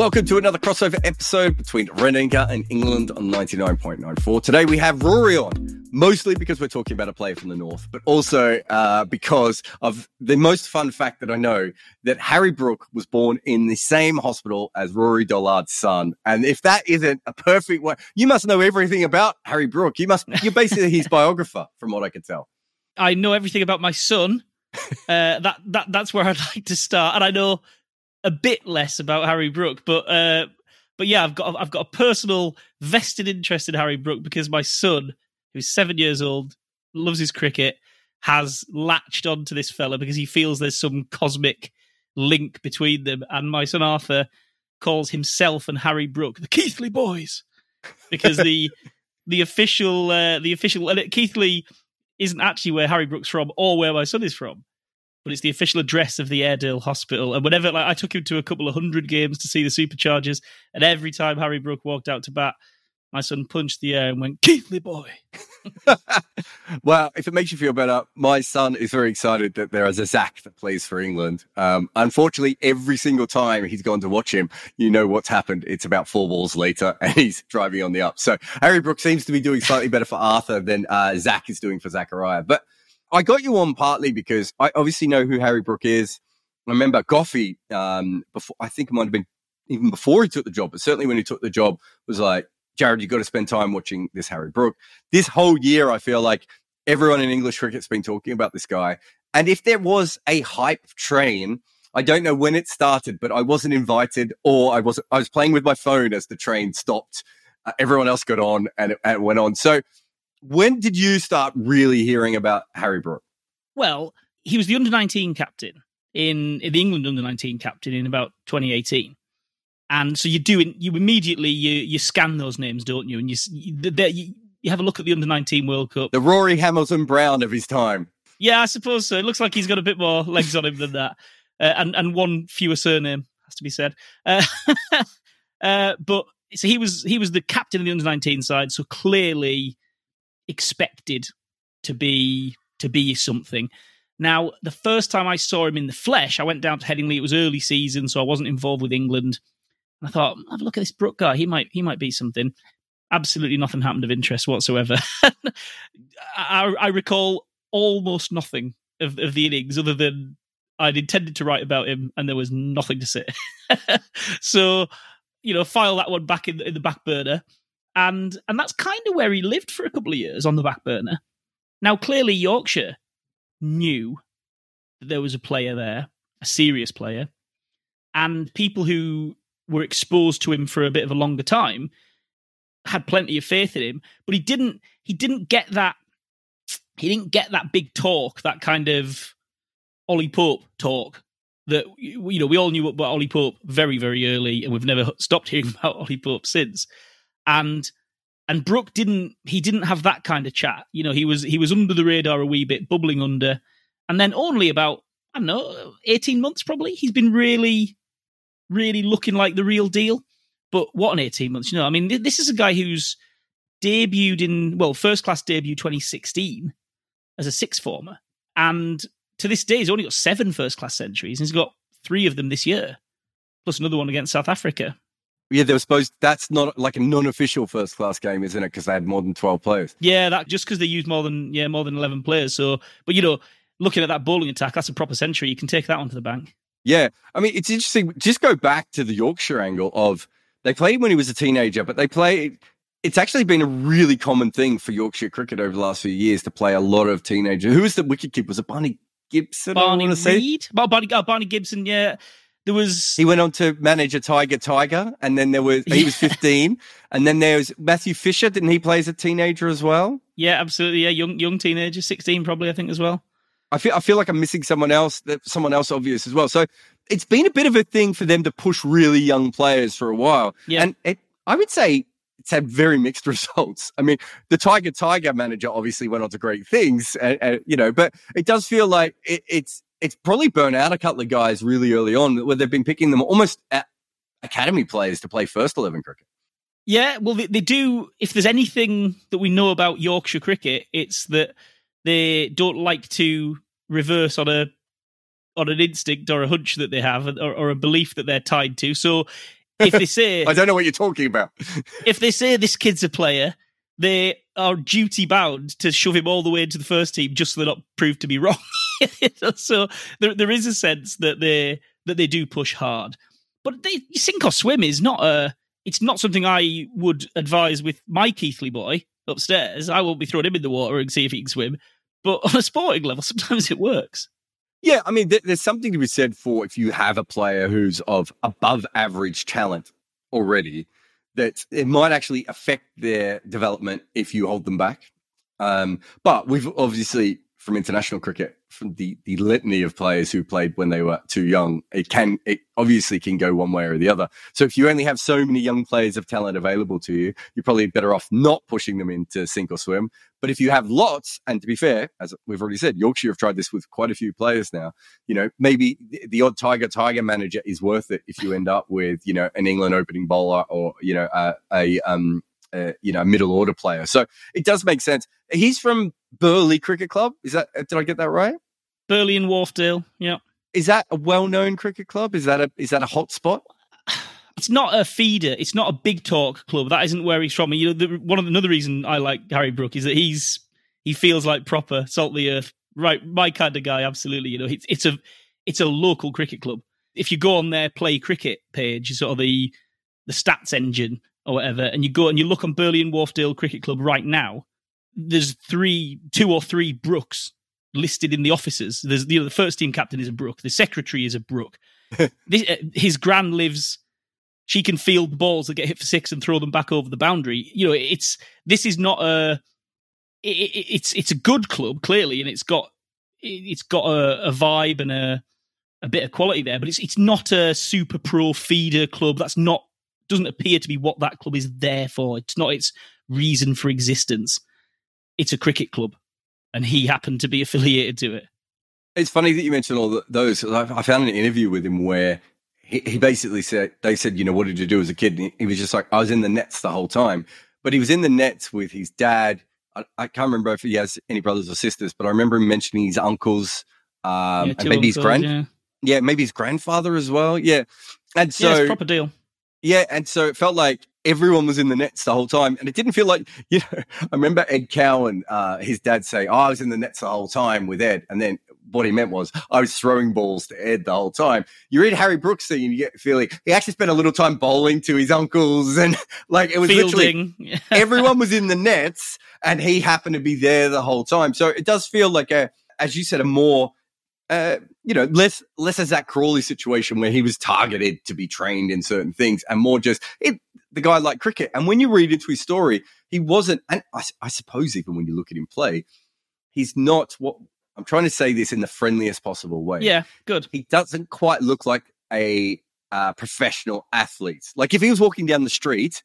Welcome to another crossover episode between Renegar and England on 99.94. Today we have Rory on, mostly because we're talking about a player from the north, but also because of the most fun fact that I know, that Harry Brooke was born in the same hospital as Rory Dollard's son. And if that isn't a perfect way, you must know everything about Harry Brooke. You're basically his biographer, from what I can tell. I know everything about my son. That's where I'd like to start. And I know a bit less about Harry Brooke, but yeah, I've got a personal vested interest in Harry Brooke because my son, who's 7 years old, loves his cricket, has latched onto this fella because he feels there's some cosmic link between them. And my son Arthur calls himself and Harry Brooke the Keithley boys because the official and Keithley isn't actually where Harry Brooke's from or where my son is from, but it's the official address of the Airedale Hospital. And whenever, I took him to a couple of hundred games to see the Superchargers, and every time Harry Brooke walked out to bat, my son punched the air and went, "Keithley boy." Well, if it makes you feel better, my son is very excited that there is a Zach that plays for England. Unfortunately, every single time he's gone to watch him, you know what's happened. It's about four balls later and he's driving on the up. So Harry Brooke seems to be doing slightly better for Arthur than Zach is doing for Zachariah. But I got you on partly because I obviously know who Harry Brooke is. I remember Goffey, before, I think it might have been even before he took the job, but certainly when he took the job, was like, "Jared, you've got to spend time watching this Harry Brooke." This whole year, I feel like everyone in English cricket's been talking about this guy. And if there was a hype train, I don't know when it started, but I wasn't invited, or I was playing with my phone as the train stopped. Everyone else got on and it went on. So when did you start really hearing about Harry Brooke? Well, he was the under-19 captain in the England under-19 captain in about 2018. And so you immediately scan those names, don't you? And you have a look at the under-19 World Cup. The Rory Hamilton Brown of his time. Yeah, I suppose so. It looks like he's got a bit more legs on him than that. And one fewer surname, has to be said. But so he was the captain of the under-19 side, so clearly expected to be something. Now, the first time I saw him in the flesh, I went down to Headingley. It was early season, so I wasn't involved with England. And I thought, have a look at this Brooke guy. He might be something. Absolutely nothing happened of interest whatsoever. I recall almost nothing of the innings other than I'd intended to write about him and there was nothing to say. So, file that one back in the back burner. And that's kind of where he lived for a couple of years, on the back burner. Now, clearly Yorkshire knew that there was a player there, a serious player, and people who were exposed to him for a bit of a longer time had plenty of faith in him, but he didn't get that big talk, that kind of Ollie Pope talk that, we all knew about Ollie Pope very, very early, and we've never stopped hearing about Ollie Pope since. And Brooke didn't have that kind of chat. He was under the radar a wee bit, bubbling under. And then only about, 18 months probably, he's been really, really looking like the real deal. But what in 18 months? This is a guy who's debuted first class debut 2016 as a six-former. And to this day, he's only got 7 first class centuries. And he's got 3 of them this year, plus another one against South Africa. Yeah, they were supposed, that's not like a non-official first-class game, isn't it? Because they had more than 12 players. Yeah, that just because they used more than 11 players. So, but looking at that bowling attack, that's a proper century. You can take that onto the bank. Yeah, it's interesting. Just go back to the Yorkshire angle of they played when he was a teenager, but It's actually been a really common thing for Yorkshire cricket over the last few years to play a lot of teenagers. Who was the wicketkeeper? Was it Barney Gibson? Barney Reid? Barney Gibson, yeah. He went on to manage a Tiger, and then he was 15, and then there was Matthew Fisher. Didn't he play as a teenager as well? Yeah, absolutely. Yeah, young teenager, 16 probably, I think, as well. I feel like I'm missing someone else obvious as well. So it's been a bit of a thing for them to push really young players for a while, yeah. And I would say it's had very mixed results. The Tiger manager obviously went on to great things, but it does feel like it's probably burnt out a couple of guys really early on where they've been picking them almost at academy players to play first 11 cricket. Yeah, well, they do. If there's anything that we know about Yorkshire cricket, it's that they don't like to reverse on an instinct or a hunch that they have or a belief that they're tied to. So if they say... I don't know what you're talking about. If they say this kid's a player, they are duty-bound to shove him all the way into the first team just so they're not proved to be wrong. So there is a sense that they do push hard. But sink or swim is not a... It's not something I would advise with my Keithley boy upstairs. I won't be throwing him in the water and see if he can swim. But on a sporting level, sometimes it works. Yeah, I mean, there's something to be said for if you have a player who's of above average talent already, that it might actually affect their development if you hold them back. But we've obviously, from international cricket, from the litany of players who played when they were too young, it obviously can go one way or the other. So if you only have so many young players of talent available to you, you're probably better off not pushing them into sink or swim. But if you have lots, and to be fair, as we've already said, Yorkshire have tried this with quite a few players now, you know, maybe the odd Tiger manager is worth it if you end up with, you know, an England opening bowler or, you know, a middle order player. So it does make sense. He's from Burley Cricket Club. Is that, did I get that right? Burley and Wharfdale. Yeah. Is that a well-known cricket club? Is that a hot spot? It's not a feeder. It's not a big talk club. That isn't where he's from. You know, another reason I like Harry Brook is that he feels like proper salt of the earth, right? My kind of guy. Absolutely. You know, it's a local cricket club. If you go on their play cricket page, sort of the stats engine or whatever, and you go and you look on Burley and Wharfdale Cricket Club right now, there's two or three Brooks listed in the offices. There's, you know, the first team captain is a Brook. The secretary is a Brook. His gran lives. She can field balls that get hit for six and throw them back over the boundary. You know, it's a good club clearly, and it's got a vibe and a bit of quality there. But it's not a super pro feeder club. That's not doesn't appear to be what that club is there for. It's not its reason for existence. It's a cricket club, and he happened to be affiliated to it. It's funny that you mentioned all those. I found an interview with him where he basically said, they said, you know, what did you do as a kid? And he was just like, I was in the nets the whole time. But he was in the nets with his dad. I can't remember if he has any brothers or sisters, but I remember him mentioning his uncles and maybe his grandfather. Yeah. Maybe his grandfather as well. Yeah. And so it's a proper deal. Yeah. And so it felt like everyone was in the nets the whole time. And it didn't feel like, you know, I remember Ed Cowan, his dad say, I was in the nets the whole time with Ed. And then what he meant was I was throwing balls to Ed the whole time. You read Harry Brooks thing and you get feeling he actually spent a little time bowling to his uncles and like it was fielding. Literally everyone was in the nets and he happened to be there the whole time. So it does feel like a, as you said, a more, you know, less a Zach Crawley situation where he was targeted to be trained in certain things and more just the guy liked cricket. And when you read into his story, he wasn't, and I suppose even when you look at him play, he's not what I'm trying to say this in the friendliest possible way. Yeah, good. He doesn't quite look like a professional athlete. Like if he was walking down the street,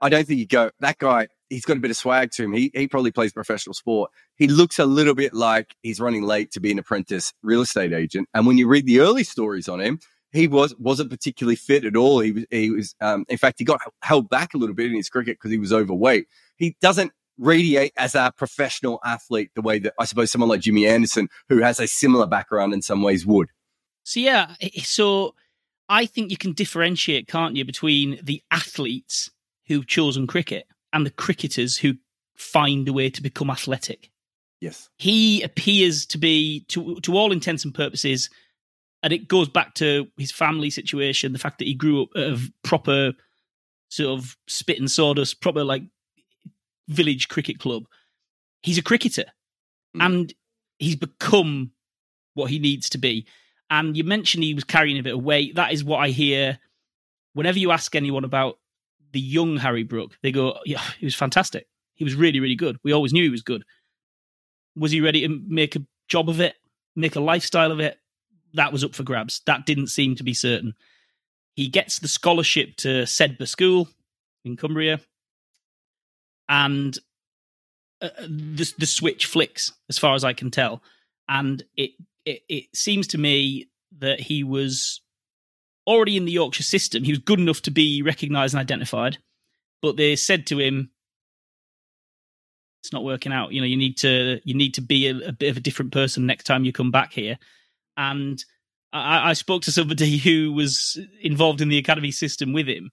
I don't think you go, that guy, he's got a bit of swag to him. He probably plays professional sport. He looks a little bit like he's running late to be an apprentice real estate agent. And when you read the early stories on him, he wasn't particularly fit at all. He was. In fact, he got held back a little bit in his cricket because he was overweight. He doesn't radiate as a professional athlete the way that I suppose someone like Jimmy Anderson, who has a similar background in some ways, would. So, yeah. So I think you can differentiate, can't you, between the athletes who've chosen cricket and the cricketers who find a way to become athletic. Yes. He appears to be, to all intents and purposes, and it goes back to his family situation, the fact that he grew up of proper sort of spit and sawdust, proper like village cricket club. He's a cricketer and he's become what he needs to be. And you mentioned he was carrying a bit of weight. That is what I hear. Whenever you ask anyone about the young Harry Brook, they go, yeah, he was fantastic. He was really, really good. We always knew he was good. Was he ready to make a job of it, make a lifestyle of it? That was up for grabs. That didn't seem to be certain. He gets the scholarship to Sedbergh School in Cumbria, and the switch flicks, as far as I can tell. And it seems to me that he was already in the Yorkshire system. He was good enough to be recognised and identified, but they said to him, "It's not working out. You know, you need to be a bit of a different person next time you come back here." And I spoke to somebody who was involved in the academy system with him,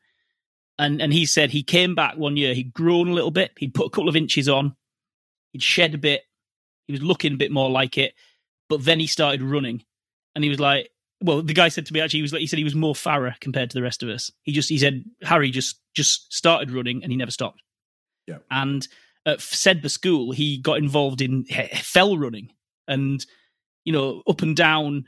and he said he came back one year, he'd grown a little bit, he'd put a couple of inches on, he'd shed a bit, he was looking a bit more like it, but then he started running, and he was like, well, the guy said to me, actually, he said he was more Farah compared to the rest of us. He said, Harry just started running, and he never stopped. Yeah. And at Sedbergh School, he got involved in fell running, and, you know, up and down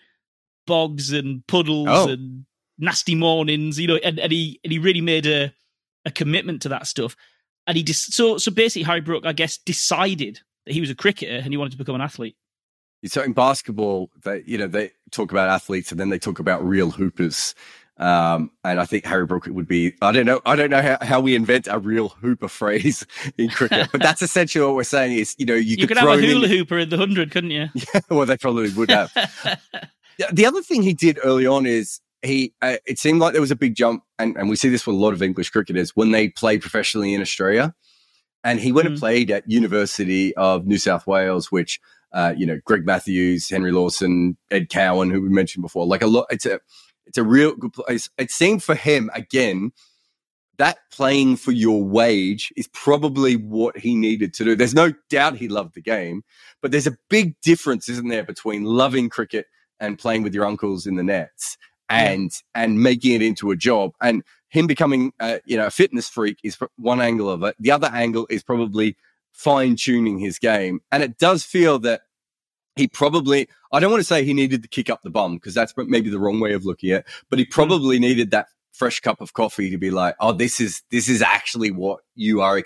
bogs and puddles and nasty mornings, you know, and he really made a commitment to that stuff. And he so basically Harry Brooke, I guess, decided that he was a cricketer and he wanted to become an athlete. So in basketball, they talk about athletes and then they talk about real hoopers. And I think Harry Brooke would be, I don't know how we invent a real hooper phrase in cricket, but that's essentially what we're saying is, you know, you could have a hula hooper in the 100, couldn't you? Yeah, well, they probably would have. The other thing he did early on is it seemed like there was a big jump, and we see this with a lot of English cricketers when they play professionally in Australia. And he went and played at University of New South Wales, which, Greg Matthews, Henry Lawson, Ed Cowan, who we mentioned before, like a lot, it's a real good place. It seemed for him, again, that playing for your wage is probably what he needed to do. There's no doubt he loved the game, but there's a big difference, isn't there, between loving cricket and playing with your uncles in the nets and making it into a job. And him becoming a fitness freak is one angle of it. The other angle is probably fine-tuning his game. And it does feel that he probably, I don't want to say he needed to kick up the bum, because that's maybe the wrong way of looking at it, but he probably needed that fresh cup of coffee to be like, oh, this is actually what you are,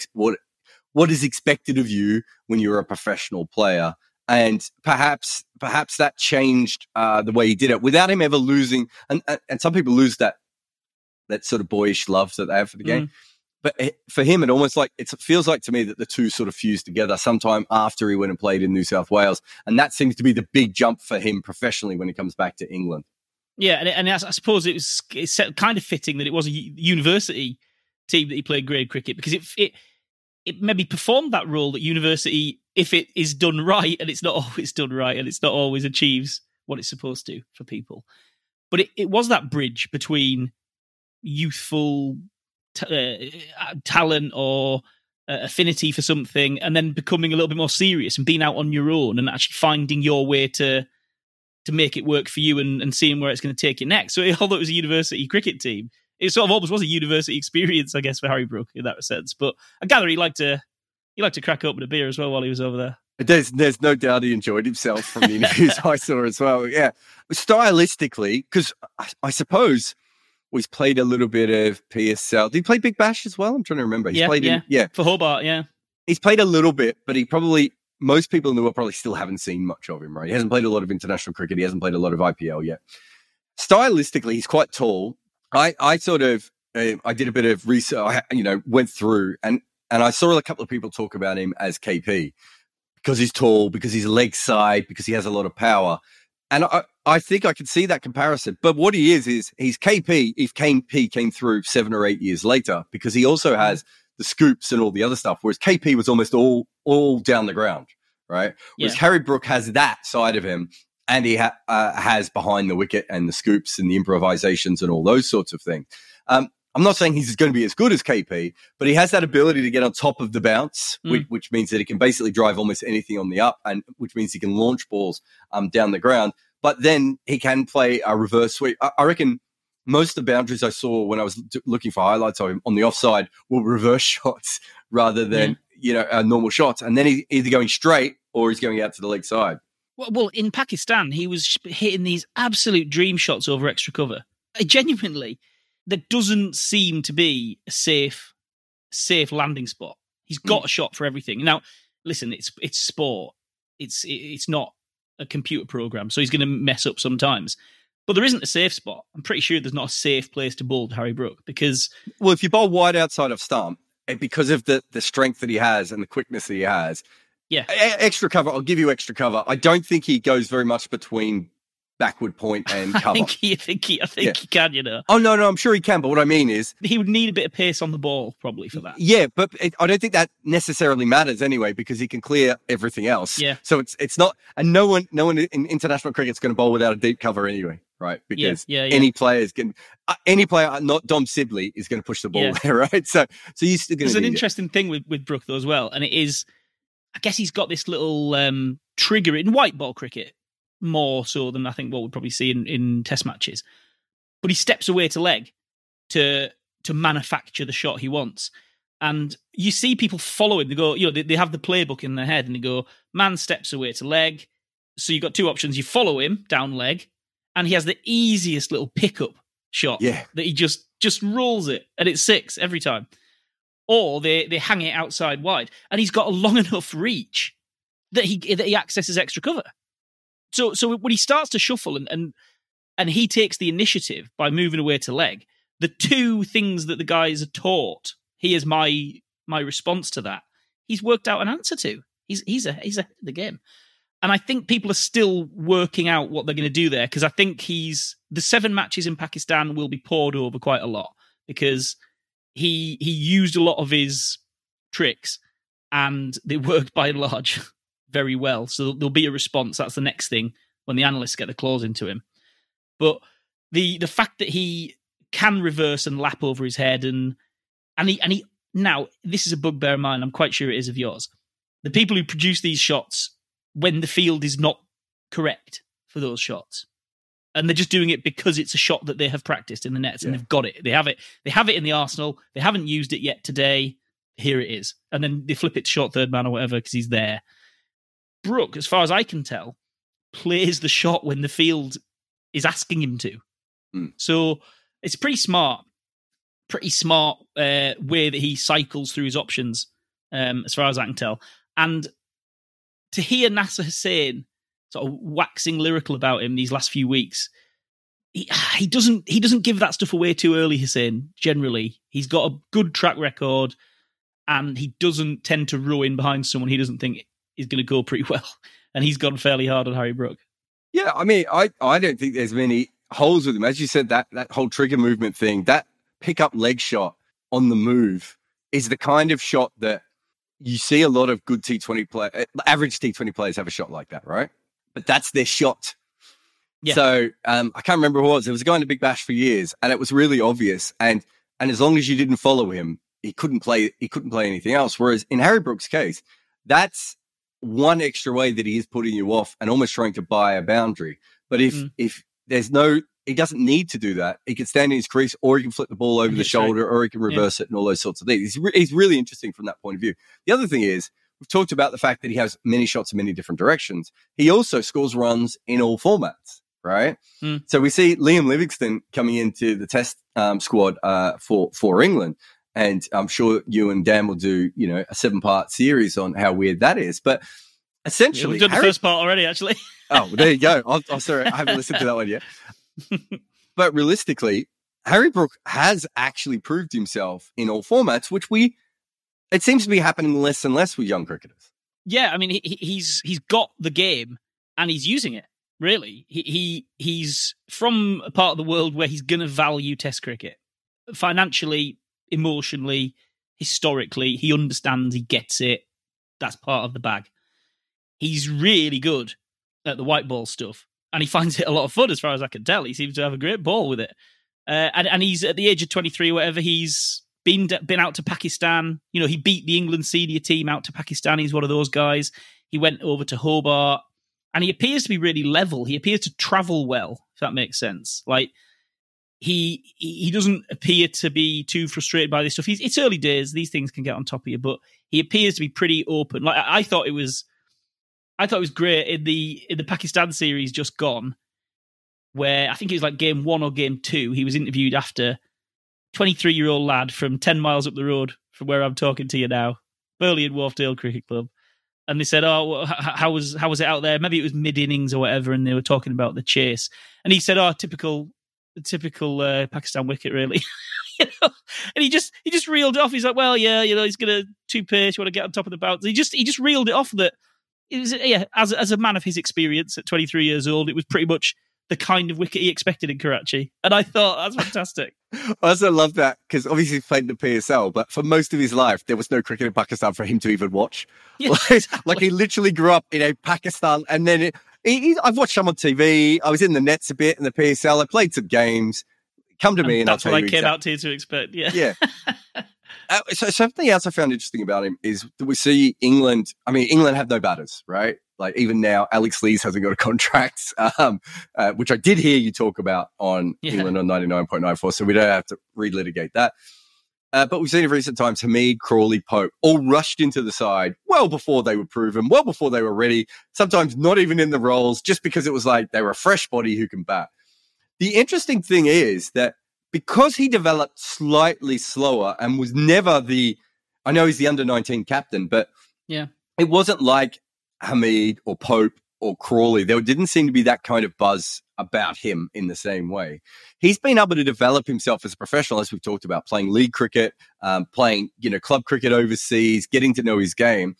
what is expected of you when you're a professional player. And perhaps that changed the way he did it without him ever losing. And some people lose that sort of boyish love that they have for the game. But for him, it almost like it feels like to me that the two sort of fused together sometime after he went and played in New South Wales. And that seems to be the big jump for him professionally when he comes back to England. Yeah. And I suppose it's kind of fitting that it was a university team that he played grade cricket, because it maybe performed that role that university, if it is done right, and it's not always done right, and it's not always achieves what it's supposed to for people. But it was that bridge between youthful talent or affinity for something and then becoming a little bit more serious and being out on your own and actually finding your way to make it work for you and seeing where it's going to take you next. So although it was a university cricket team, it sort of almost was a university experience, I guess, for Harry Brooke in that sense. But I gather he liked to crack open a beer as well while he was over there. There's no doubt he enjoyed himself from the interviews I saw as well. Yeah, stylistically, because I suppose he's played a little bit of PSL. Did he play Big Bash as well? I'm trying to remember. He's played for Hobart. Yeah, he's played a little bit, but he probably, most people in the world probably still haven't seen much of him. Right? He hasn't played a lot of international cricket. He hasn't played a lot of IPL yet. Stylistically, he's quite tall. I did a bit of research, went through and I saw a couple of people talk about him as KP because he's tall, because he's leg side, because he has a lot of power. And I think I can see that comparison. But what he is he's KP if KP came through 7 or 8 years later, because he also has the scoops and all the other stuff, whereas KP was almost all down the ground, right? Yeah. Whereas Harry Brooke has that side of him. And he has behind the wicket and the scoops and the improvisations and all those sorts of things. I'm not saying he's going to be as good as KP, but he has that ability to get on top of the bounce, which means that he can basically drive almost anything on the up, and which means he can launch balls down the ground. But then he can play a reverse sweep. I reckon most of the boundaries I saw when I was looking for highlights of him on the offside were reverse shots rather than normal shots. And then he's either going straight or he's going out to the leg side. Well, in Pakistan, he was hitting these absolute dream shots over extra cover. Genuinely, there doesn't seem to be a safe landing spot. He's got a shot for everything. Now, listen, it's sport. It's not a computer program, so he's going to mess up sometimes. But there isn't a safe spot. I'm pretty sure there's not a safe place to bowl to Harry Brooke because... Well, if you bowl wide outside of stump, because of the strength that he has and the quickness that he has... Yeah. Extra cover. I'll give you extra cover. I don't think he goes very much between backward point and cover. I think he can, Oh, no, I'm sure he can. But what I mean is... He would need a bit of pace on the ball probably for that. Yeah, but I don't think that necessarily matters anyway, because he can clear everything else. Yeah. So it's not... And no one in international cricket's going to bowl without a deep cover anyway. right? Because any player is going, any player not Dom Sibley is going to push the ball there, right? So you're still going to. There's an interesting thing with Brook though as well, and it is, I guess he's got this little trigger in white ball cricket more so than I think what we'd probably see in Test matches, but he steps away to leg to manufacture the shot he wants. And you see people follow him. They go, you know, they have the playbook in their head and they go, man steps away to leg. So you've got two options. You follow him down leg and he has the easiest little pickup shot that he just rolls it and it's six every time. Or they hang it outside wide and he's got a long enough reach that he accesses extra cover. So when he starts to shuffle and he takes the initiative by moving away to leg, the two things that the guys are taught, here's my response to that, he's worked out an answer to. He's ahead of the game. And I think people are still working out what they're going to do there, because I think the 7 matches in Pakistan will be poured over quite a lot, because he used a lot of his tricks and they worked by and large very well. So there'll be a response. That's the next thing when the analysts get the claws into him. But the fact that he can reverse and lap over his head and he now, this is a bugbear of mine, I'm quite sure it is of yours. The people who produce these shots when the field is not correct for those shots. And they're just doing it because it's a shot that they have practiced in the nets and they've got it. They have it in the arsenal. They haven't used it yet today. Here it is. And then they flip it to short third man or whatever because he's there. Brook, as far as I can tell, plays the shot when the field is asking him to. Mm. So it's pretty smart way that he cycles through his options, as far as I can tell. And to hear Nasser Hussain sort of waxing lyrical about him these last few weeks, he doesn't give that stuff away too early, Hussain, generally. He's got a good track record and he doesn't tend to row in behind someone he doesn't think is going to go pretty well. And he's gone fairly hard on Harry Brook. Yeah, I mean, I don't think there's many holes with him. As you said, that whole trigger movement thing, that pick up leg shot on the move is the kind of shot that you see a lot of good T20 players, average T20 players have a shot like that, right? But that's their shot. Yeah. So I can't remember who it was. There was a guy in the Big Bash for years and it was really obvious. And as long as you didn't follow him, he couldn't play anything else. Whereas in Harry Brook's case, that's one extra way that he is putting you off and almost trying to buy a boundary. But if there's no, he doesn't need to do that. He can stand in his crease, or he can flip the ball over the shoulder, or he can reverse it and all those sorts of things. He's really interesting from that point of view. The other thing is, we've talked about the fact that he has many shots in many different directions. He also scores runs in all formats, right? Mm. So we see Liam Livingston coming into the Test squad for England. And I'm sure you and Dan will do, you know, a 7-part series on how weird that is. But essentially, we've done the first part already, actually. Oh, well, there you go. I'm sorry, I haven't listened to that one yet. But realistically, Harry Brook has actually proved himself in all formats, which it seems to be happening less and less with young cricketers. Yeah, I mean, he's got the game and he's using it, really. He's from a part of the world where he's going to value Test cricket. Financially, emotionally, historically, he understands, he gets it. That's part of the bag. He's really good at the white ball stuff. And he finds it a lot of fun, as far as I can tell. He seems to have a great ball with it. And he's at the age of 23, whatever. He's been out to Pakistan. You know, he beat the England senior team out to Pakistan. He's one of those guys. He went over to Hobart. And he appears to be really level. He appears to travel well, if that makes sense. Like, he doesn't appear to be too frustrated by this stuff. It's early days. These things can get on top of you. But he appears to be pretty open. Like, I thought it was great in the Pakistan series just gone, where I think it was like game 1 or game 2, he was interviewed after. 23-year-old lad from 10 miles up the road from where I'm talking to you now, Burley and Wharfdale Cricket Club. And they said, oh, well, how was it out there? Maybe it was mid-innings or whatever, and they were talking about the chase. And he said, oh, typical Pakistan wicket, really. You know? And he just reeled off. He's like, well, yeah, you know, he's going to two-pace, you want to get on top of the bounce. He just reeled it off that. It was, as a man of his experience at 23 years old, it was pretty much the kind of wicket he expected in Karachi. And I thought, that's fantastic. I also love that, because obviously he played in the PSL, but for most of his life, there was no cricket in Pakistan for him to even watch. Yeah, like, exactly. Like, he literally grew up in a Pakistan, and then I've watched him on TV. I was in the Nets a bit in the PSL. I played some games. Come to me, and that's I'll tell you exactly. That's what I came out to you to expect. Yeah. So something else I found interesting about him is that we see England. I mean, England have no batters, right? Like even now, Alex Lees hasn't got a contract, which I did hear you talk about on England on 99.94. So we don't have to relitigate that. But we've seen in recent times Hamid, Crawley, Pope all rushed into the side well before they were proven, well before they were ready, sometimes not even in the roles, just because it was like they were a fresh body who can bat. The interesting thing is that because he developed slightly slower and was never the, I know he's the under-19 captain, but it wasn't like Hamid or Pope or Crawley. There didn't seem to be that kind of buzz about him in the same way. He's been able to develop himself as a professional, as we've talked about, playing league cricket, playing club cricket overseas, getting to know his game.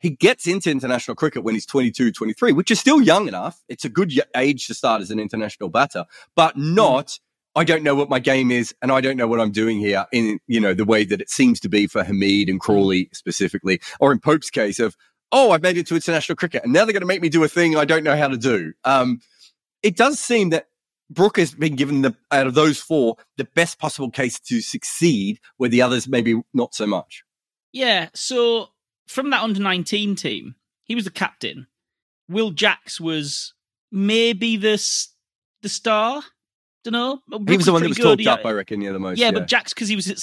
He gets into international cricket when he's 22, 23, which is still young enough. It's a good age to start as an international batter, but not, I don't know what my game is and I don't know what I'm doing here in the way that it seems to be for Hamid and Crawley specifically, or in Pope's case of, oh, I've made it to international cricket and now they're going to make me do a thing I don't know how to do. It does seem that Brooke has been given, out of those four, the best possible case to succeed, where the others maybe not so much. Yeah, so from that under-19 team, he was the captain. Will Jacks was maybe the star. Don't know. Brooke, he was the one that was talked up, I reckon, the most. Yeah, but Jacks, because he was at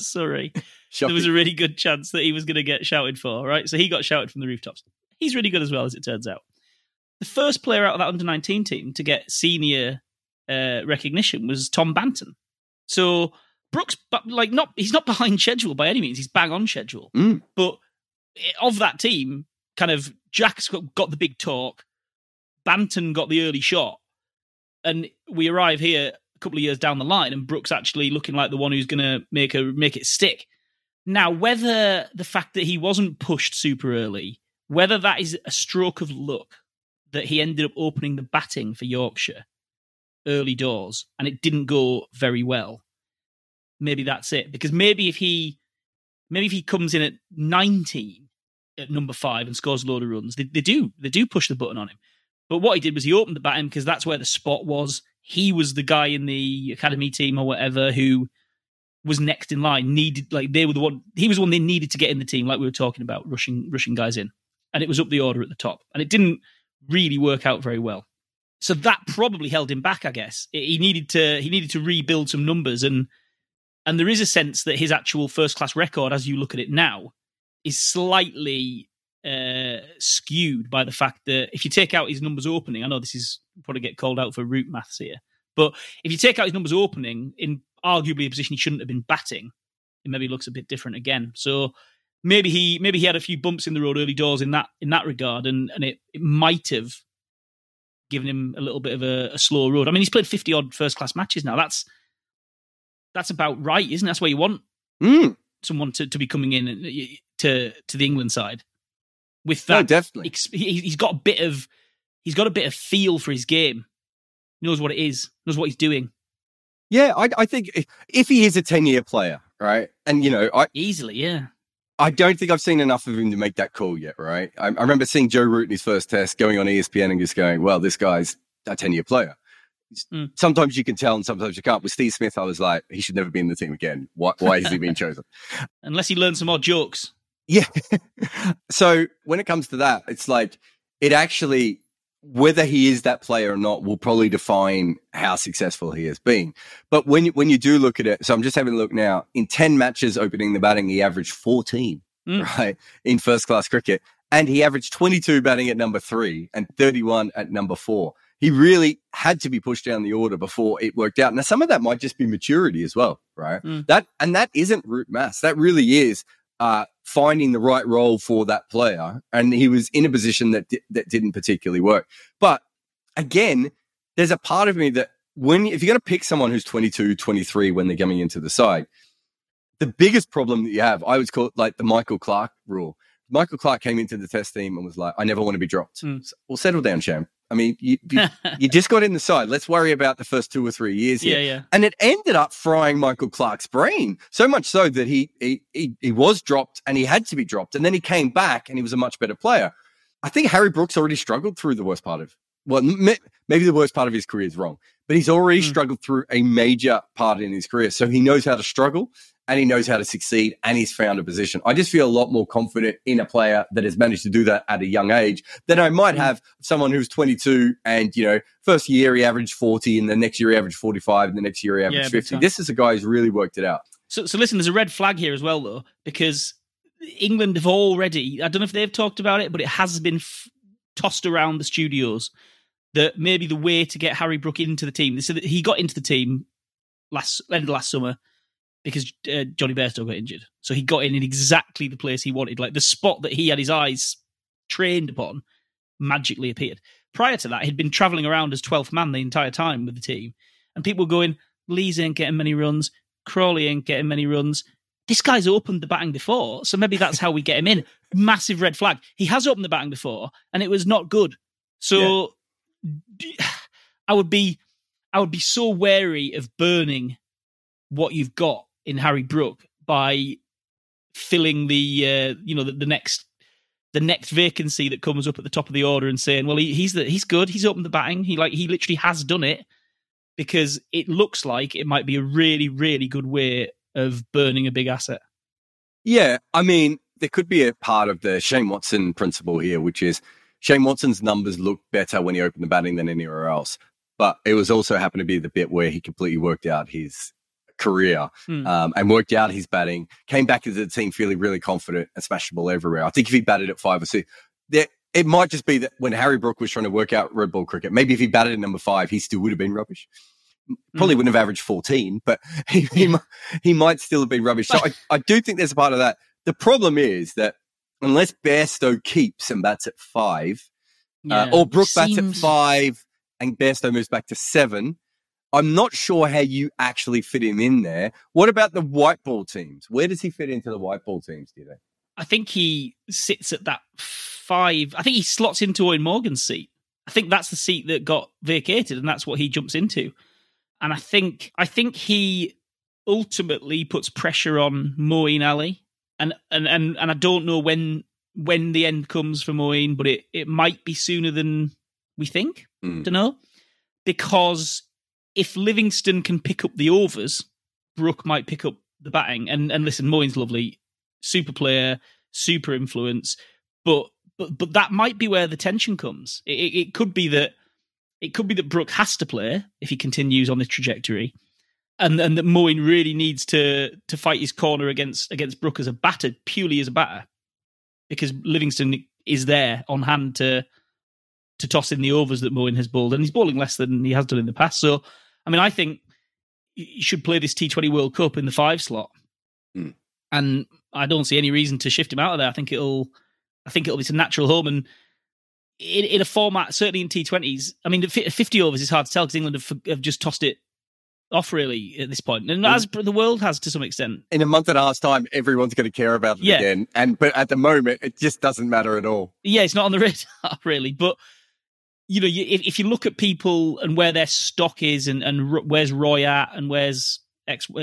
Surrey, there was a really good chance that he was going to get shouted for, right? So he got shouted from the rooftops. He's really good as well, as it turns out. The first player out of that under-19 team to get senior recognition was Tom Banton. So Brooks, he's not behind schedule by any means. He's bang on schedule. But of that team, kind of Jack's got the big talk. Banton got the early shot. And we arrive here a couple of years down the line and Brooks actually looking like the one who's going to make it stick. Now, whether the fact that he wasn't pushed super early, whether that is a stroke of luck, that he ended up opening the batting for Yorkshire early doors and it didn't go very well. Maybe that's it. Because maybe if he comes in at 19 at number 5 and scores a load of runs, they do push the button on him. But what he did was he opened the batting because that's where the spot was. He was the guy in the academy team or whatever who was next in line, he was the one they needed to get in the team, like we were talking about, rushing guys in. And it was up the order at the top. And it didn't really work out very well. So that probably held him back, I guess. He needed to rebuild some numbers, and there is a sense that his actual first-class record, as you look at it now, is slightly skewed by the fact that if you take out his numbers opening, I know this is probably get called out for root maths here, but if you take out his numbers opening in arguably a position he shouldn't have been batting, it maybe looks a bit different again. So maybe he had a few bumps in the road early doors in that regard, and it might have given him a little bit of a slow road. I mean, he's played 50-odd first-class matches now. That's about right, isn't it? That's where you want someone to be coming in to the England side. With that, no, definitely. He's got a bit of feel for his game. He knows what it is. Knows what he's doing. Yeah, I think if he is a 10-year player, right, and easily, yeah. I don't think I've seen enough of him to make that call yet, right? I remember seeing Joe Root in his first test going on ESPN and just going, well, this guy's a 10-year player. Sometimes you can tell and sometimes you can't. With Steve Smith, I was like, he should never be in the team again. Why is he being chosen? Unless he learns some more jokes. Yeah. So when it comes to that, it's like it actually, whether he is that player or not, will probably define how successful he has been. But when you do look at it, so I'm just having a look now, in 10 matches opening the batting, he averaged 14, right, in first-class cricket. And he averaged 22 batting at number 3 and 31 at number 4. He really had to be pushed down the order before it worked out. Now, some of that might just be maturity as well, right? That isn't root mass. That really is finding the right role for that player, and he was in a position that didn't particularly work. But again, there's a part of me that if you're going to pick someone who's 22, 23 when they're coming into the side, the biggest problem that you have, I would call it like the Michael Clark rule. Michael Clark came into the test team and was like, I never want to be dropped. So, well, settle down, Sham. I mean, you just got in the side. Let's worry about the first 2 or 3 years here. Yeah. And it ended up frying Michael Clark's brain, so much so that he was dropped and he had to be dropped. And then he came back and he was a much better player. I think Harry Brooks already struggled through the worst part of, well, maybe the worst part of his career is wrong, but he's already struggled through a major part in his career. So he knows how to struggle and he knows how to succeed, and he's found a position. I just feel a lot more confident in a player that has managed to do that at a young age than I might have someone who's 22 and, you know, first year he averaged 40 and the next year he averaged 45 and the next year he averaged 50. This is a guy who's really worked it out. So listen, there's a red flag here as well, though, because England have already, I don't know if they've talked about it, but it has been tossed around the studios that maybe the way to get Harry Brook into the team, they said that he got into the team end of last summer because Johnny Bairstow got injured. So he got in exactly the place he wanted. Like the spot that he had his eyes trained upon magically appeared. Prior to that, he'd been travelling around as 12th man the entire time with the team. And people were going, Lees ain't getting many runs. Crawley ain't getting many runs. This guy's opened the batting before, so maybe that's how we get him in. Massive red flag. He has opened the batting before, and it was not good. So I would be so wary of burning what you've got in Harry Brook by filling the next vacancy that comes up at the top of the order and saying, well, he's good. He's opened the batting. He literally has done it, because it looks like it might be a really, really good way of burning a big asset. Yeah, I mean, there could be a part of the Shane Watson principle here, which is Shane Watson's numbers look better when he opened the batting than anywhere else. But it was also happened to be the bit where he completely worked out his career and worked out his batting, came back into the team feeling really confident and smashed the ball everywhere. I think if he batted at 5 or 6, it might just be that when Harry Brook was trying to work out red ball cricket, maybe if he batted at number 5, he still would have been rubbish. Probably wouldn't have averaged 14, but he might still have been rubbish. So I do think there's a part of that. The problem is that unless Bairstow keeps and bats at 5, or Brook bats at 5 and Bairstow moves back to 7, I'm not sure how you actually fit him in there. What about the white ball teams? Where does he fit into the white ball teams, do you think? I think he sits at that 5. I think he slots into Owen Morgan's seat. I think that's the seat that got vacated, and that's what he jumps into. And I think he ultimately puts pressure on Moeen Ali, and I don't know when the end comes for Moeen, but it might be sooner than we think. Don't know, because if Livingston can pick up the overs, Brook might pick up the batting. And listen, Moeen's lovely, super player, super influence, but that might be where the tension comes. It could be that. It could be that Brook has to play if he continues on this trajectory, and that Moeen really needs to fight his corner against Brook as a batter, purely as a batter, because Livingston is there on hand to toss in the overs that Moeen has bowled, and he's bowling less than he has done in the past. So, I mean, I think you should play this T20 World Cup in the 5 slot, and I don't see any reason to shift him out of there. I think it'll be some natural home and. In a format, certainly in T20s, I mean, 50 overs is hard to tell because England have just tossed it off, really, at this point. And as the world has to some extent. In a month and a half's time, everyone's going to care about it again. But at the moment, it just doesn't matter at all. Yeah, it's not on the radar, really. But, you know, if you look at people and where their stock is and where's Roy at and where's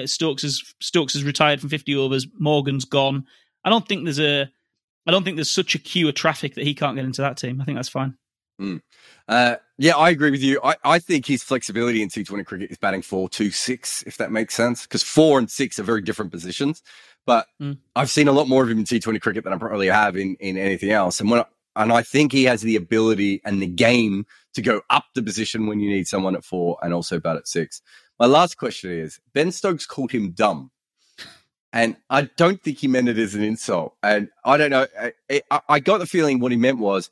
Stokes is retired from 50 overs, Morgan's gone. I don't think there's such a queue of traffic that he can't get into that team. I think that's fine. Yeah, I agree with you. I think his flexibility in T20 cricket is batting 4, 2, 6, if that makes sense, because 4 and 6 are very different positions. But I've seen a lot more of him in T20 cricket than I probably have in anything else. And and I think he has the ability and the game to go up the position when you need someone at 4 and also bat at 6. My last question is, Ben Stokes called him dumb. And I don't think he meant it as an insult. And I don't know. I got the feeling what he meant was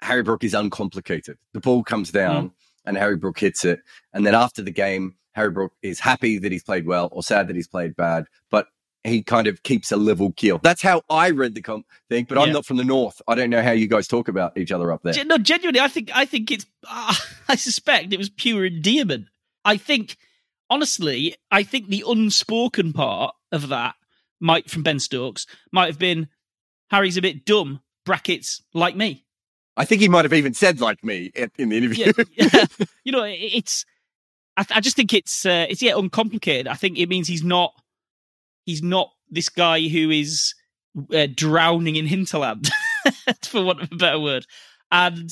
Harry Brook is uncomplicated. The ball comes down and Harry Brook hits it. And then after the game, Harry Brook is happy that he's played well or sad that he's played bad. But he kind of keeps a level keel. That's how I read the thing. But I'm not from the north. I don't know how you guys talk about each other up there. No, genuinely, I think it's... I suspect it was pure endearment. I think... Honestly, I think the unspoken part of that from Ben Stokes might have been Harry's a bit dumb, brackets, like me. I think he might have even said like me in the interview. Yeah. You know, I just think it's uncomplicated. I think it means he's not this guy who is drowning in hinterland. for want of a better word. And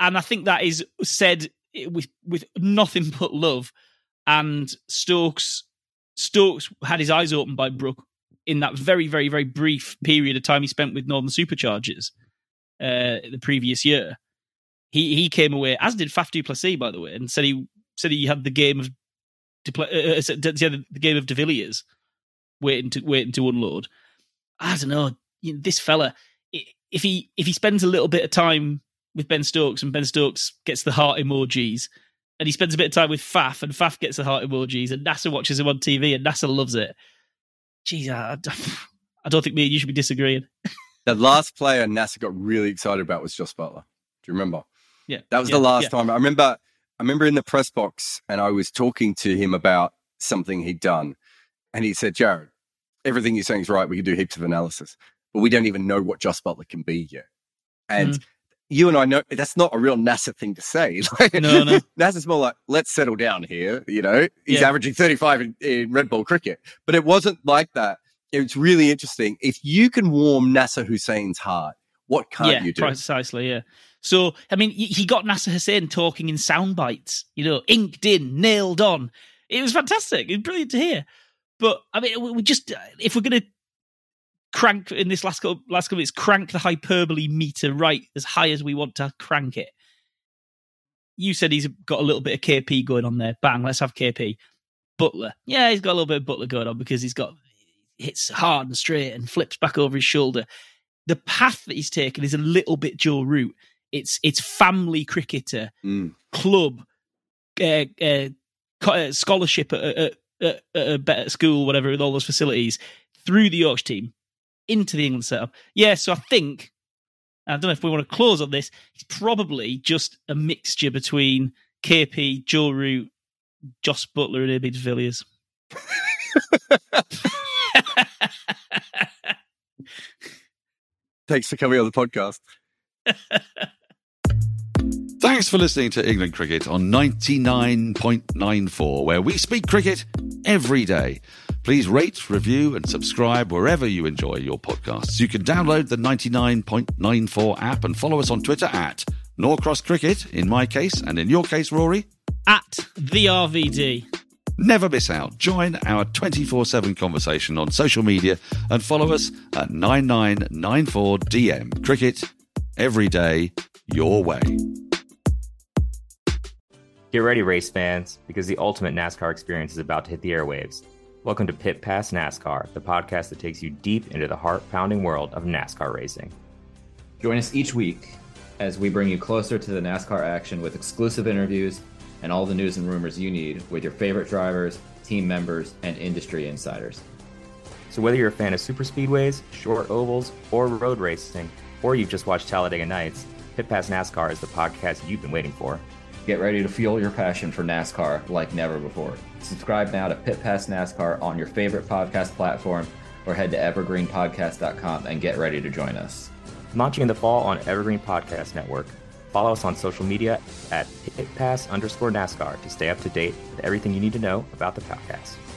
I think that is said with nothing but love. And Stokes had his eyes opened by Brook in that very, very, very brief period of time he spent with Northern Superchargers the previous year. He came away, as did Faf du Plessis, by the way, and said he had the game of De Villiers waiting to unload. I don't know, this fella. If he spends a little bit of time with Ben Stokes and Ben Stokes gets the heart emojis, and he spends a bit of time with Faf and Faf gets the heart emojis, and NASA watches him on TV and NASA loves it. Jeez, I don't think me and you should be disagreeing. The last player NASA got really excited about was Jos Buttler. Do you remember? Yeah, that was the last time. I remember in the press box, and I was talking to him about something he'd done, and he said, "Jared, everything you're saying is right. We could do heaps of analysis, but we don't even know what Jos Buttler can be yet." And you and I know that's not a real NASA thing to say. Like, no. NASA's more like, let's settle down here. You know, he's averaging 35 in red ball cricket, but it wasn't like that. It's really interesting. If you can warm NASA Hussein's heart, what can't you do? Precisely, yeah. So, I mean, he got Nasser Hussain talking in sound bites, inked in, nailed on. It was fantastic. It was brilliant to hear. But, I mean, we just, if we're going to crank in this last couple of minutes, crank the hyperbole meter right as high as we want to crank it. You said he's got a little bit of KP going on there. Bang, let's have KP. Buttler. Yeah, he's got a little bit of Buttler going on because hits hard and straight and flips back over his shoulder. The path that he's taken is a little bit Joe Root. It's family cricketer, club, scholarship at a better school, whatever, with all those facilities, through the Yorkshire team, into the England setup. Yeah, so I think, I don't know if we want to close on this, it's probably just a mixture between KP, Joe Root, Jos Buttler, and Abid de Villiers. Thanks for coming on the podcast. Thanks for listening to England Cricket on 99.94, where we speak cricket every day. Please rate, review and subscribe wherever you enjoy your podcasts. You can download the 99.94 app and follow us on Twitter at Norcross Cricket, in my case, and in your case, Rory, at the RVD. Never miss out. Join our 24/7 conversation on social media and follow us at 9994DM Cricket. Every day, your way. Get ready, race fans, because the ultimate NASCAR experience is about to hit the airwaves. Welcome to Pit Pass NASCAR, the podcast that takes you deep into the heart-pounding world of NASCAR racing. Join us each week as we bring you closer to the NASCAR action with exclusive interviews and all the news and rumors you need with your favorite drivers, team members, and industry insiders. So whether you're a fan of superspeedways, short ovals, or road racing, or you've just watched Talladega Nights, Pit Pass NASCAR is the podcast you've been waiting for. Get ready to fuel your passion for NASCAR like never before. Subscribe now to Pit Pass NASCAR on your favorite podcast platform or head to evergreenpodcast.com and get ready to join us. Launching in the fall on Evergreen Podcast Network. Follow us on social media at pitpass_NASCAR to stay up to date with everything you need to know about the podcast.